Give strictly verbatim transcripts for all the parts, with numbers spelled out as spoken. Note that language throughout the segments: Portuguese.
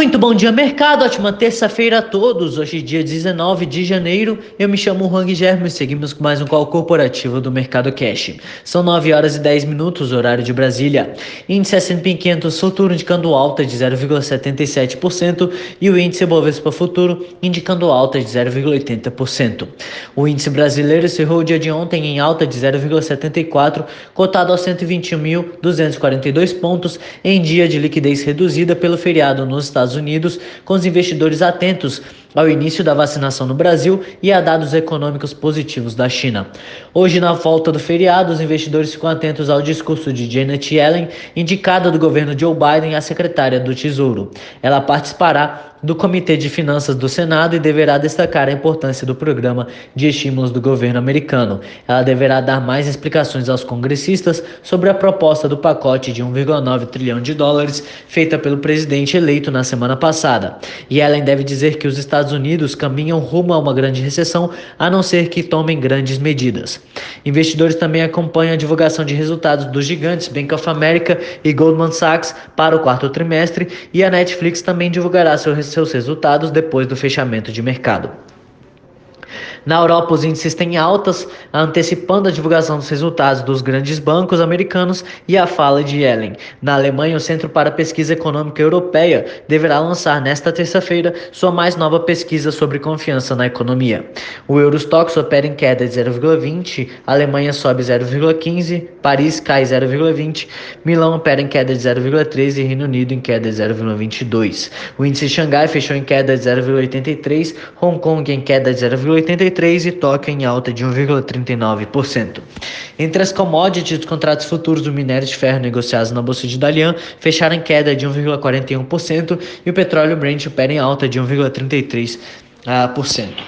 Muito bom dia, mercado, ótima terça-feira a todos. Hoje, dia dezenove de janeiro, eu me chamo Rang Germo e seguimos com mais um call corporativo do Mercado Cash. São nove horas e dez minutos, horário de Brasília. Índice S and P quinhentos futuro indicando alta de zero vírgula setenta e sete por cento e o índice Bovespa futuro indicando alta de zero vírgula oitenta por cento. O índice brasileiro encerrou o dia de ontem em alta de zero vírgula setenta e quatro por cento, cotado aos cento e vinte e um mil duzentos e quarenta e dois pontos em dia de liquidez reduzida pelo feriado nos Estados Unidos. Estados Unidos, com os investidores atentos ao início da vacinação no Brasil e a dados econômicos positivos da China. Hoje, na volta do feriado, os investidores ficam atentos ao discurso de Janet Yellen, indicada do governo Joe Biden à secretária do Tesouro. Ela participará do Comitê de Finanças do Senado e deverá destacar a importância do programa de estímulos do governo americano. Ela deverá dar mais explicações aos congressistas sobre a proposta do pacote de um vírgula nove trilhão de dólares feita pelo presidente eleito na semana passada. E Yellen deve dizer que os Estados Unidos caminham rumo a uma grande recessão, a não ser que tomem grandes medidas. Investidores também acompanham a divulgação de resultados dos gigantes Bank of America e Goldman Sachs para o quarto trimestre, e a Netflix também divulgará seu resultado seus resultados depois do fechamento de mercado. Na Europa, os índices têm altas, antecipando a divulgação dos resultados dos grandes bancos americanos e a fala de Yellen. Na Alemanha, o Centro para Pesquisa Econômica Europeia deverá lançar nesta terça-feira sua mais nova pesquisa sobre confiança na economia. O Eurostox opera em queda de zero vírgula vinte, a Alemanha sobe zero vírgula quinze, Paris cai zero vírgula vinte, Milão opera em queda de zero vírgula treze e Reino Unido em queda de zero vírgula vinte e dois. O índice de Xangai fechou em queda de zero vírgula oitenta e três, Hong Kong em queda de zero vírgula oitenta e três e Tóquio em alta de um vírgula trinta e nove por cento. Entre as commodities, os contratos futuros do minério de ferro negociados na Bolsa de Dalian fecharam em queda de um vírgula quarenta e um por cento e o petróleo Brent opera em alta de um vírgula trinta e três por cento.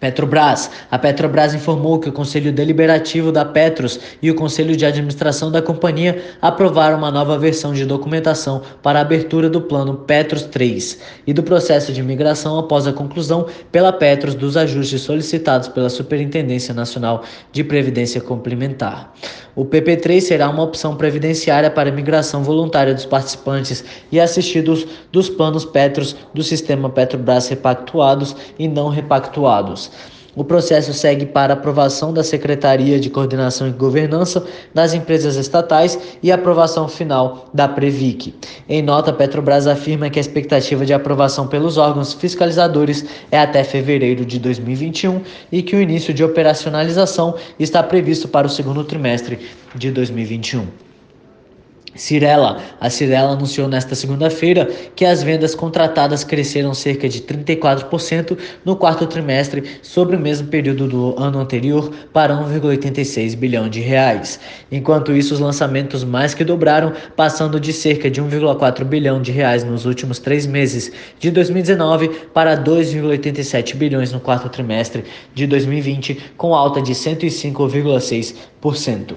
Petrobras. A Petrobras informou que o Conselho Deliberativo da Petros e o Conselho de Administração da companhia aprovaram uma nova versão de documentação para a abertura do plano Petros três e do processo de migração após a conclusão pela Petros dos ajustes solicitados pela Superintendência Nacional de Previdência Complementar. O P P três será uma opção previdenciária para a migração voluntária dos participantes e assistidos dos planos Petros do sistema Petrobras repactuados e não repactuados. O processo segue para aprovação da Secretaria de Coordenação e Governança das Empresas Estatais e aprovação final da Previc. Em nota, a Petrobras afirma que a expectativa de aprovação pelos órgãos fiscalizadores é até fevereiro de dois mil e vinte e um e que o início de operacionalização está previsto para o segundo trimestre de dois mil e vinte e um. Cyrela. A Cyrela anunciou nesta segunda-feira que as vendas contratadas cresceram cerca de trinta e quatro por cento no quarto trimestre sobre o mesmo período do ano anterior para um vírgula oitenta e seis bilhão de reais. Enquanto isso, os lançamentos mais que dobraram, passando de cerca de um vírgula quatro bilhão de reais nos últimos três meses de dois mil e dezenove para dois vírgula oitenta e sete bilhões no quarto trimestre de dois mil e vinte, com alta de cento e cinco vírgula seis por cento.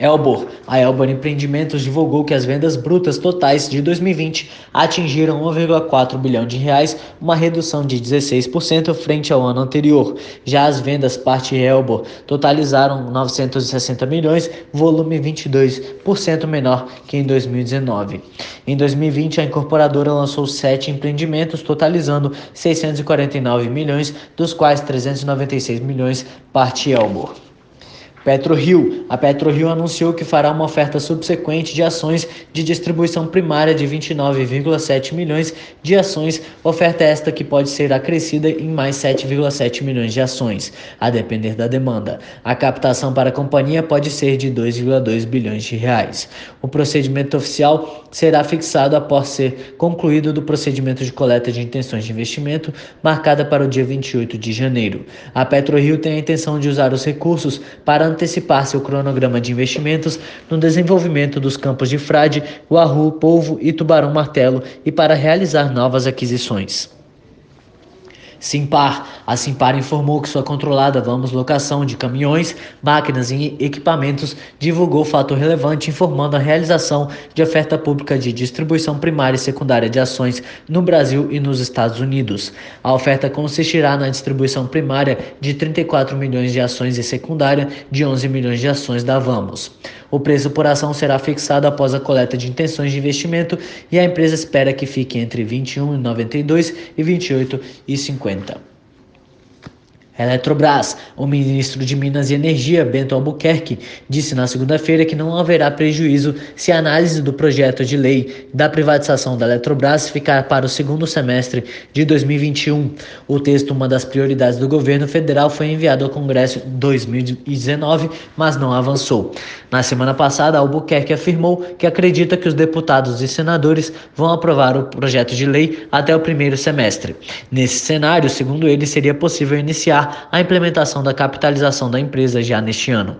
Helbor. A Helbor Empreendimentos divulgou que as vendas brutas totais de dois mil e vinte atingiram um vírgula quatro bilhão de reais, uma redução de dezesseis por cento frente ao ano anterior. Já as vendas parte Helbor totalizaram novecentos e sessenta milhões, volume vinte e dois por cento menor que em dois mil e dezenove. Em dois mil e vinte, a incorporadora lançou sete empreendimentos, totalizando seiscentos e quarenta e nove milhões, dos quais trezentos e noventa e seis milhões parte Helbor. PetroRio. A PetroRio anunciou que fará uma oferta subsequente de ações de distribuição primária de vinte e nove vírgula sete milhões de ações, oferta esta que pode ser acrescida em mais sete vírgula sete milhões de ações, a depender da demanda. A captação para a companhia pode ser de dois vírgula dois bilhões de reais. O procedimento oficial será fixado após ser concluído do procedimento de coleta de intenções de investimento, marcada para o dia vinte e oito de janeiro. A PetroRio tem a intenção de usar os recursos para antecipar seu cronograma de investimentos no desenvolvimento dos campos de Frade, Guaru, Polvo e Tubarão Martelo e para realizar novas aquisições. Simpar. A Simpar informou que sua controlada Vamos Locação de caminhões, máquinas e equipamentos divulgou fato relevante informando a realização de oferta pública de distribuição primária e secundária de ações no Brasil e nos Estados Unidos. A oferta consistirá na distribuição primária de trinta e quatro milhões de ações e secundária de onze milhões de ações da Vamos. O preço por ação será fixado após a coleta de intenções de investimento e a empresa espera que fique entre vinte e um reais e noventa e dois centavos e vinte e oito reais e cinquenta centavos. Eletrobras. O ministro de Minas e Energia, Bento Albuquerque, disse na segunda-feira que não haverá prejuízo se a análise do projeto de lei da privatização da Eletrobras ficar para o segundo semestre de dois mil e vinte e um. O texto, uma das prioridades do governo federal, foi enviado ao Congresso em dois mil e dezenove, mas não avançou. Na semana passada, Albuquerque afirmou que acredita que os deputados e senadores vão aprovar o projeto de lei até o primeiro semestre. Nesse cenário, segundo ele, seria possível iniciar a implementação da capitalização da empresa já neste ano.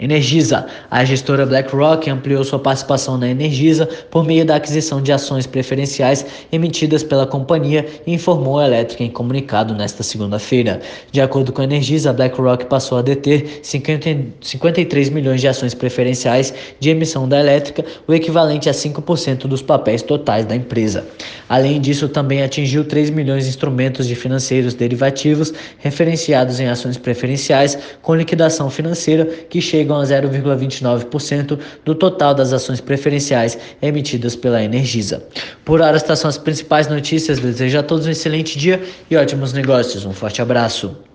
Energisa. A gestora BlackRock ampliou sua participação na Energisa por meio da aquisição de ações preferenciais emitidas pela companhia, informou a elétrica em comunicado nesta segunda-feira. De acordo com a Energisa, a BlackRock passou a deter cinquenta e três milhões de ações preferenciais de emissão da elétrica, o equivalente a cinco por cento dos papéis totais da empresa. Além disso, também atingiu três milhões de instrumentos de financeiros derivativos referenciados em ações preferenciais com liquidação financeira que chega a zero vírgula vinte e nove por cento do total das ações preferenciais emitidas pela Energisa. Por hora, estas são as principais notícias. Desejo a todos um excelente dia e ótimos negócios. Um forte abraço.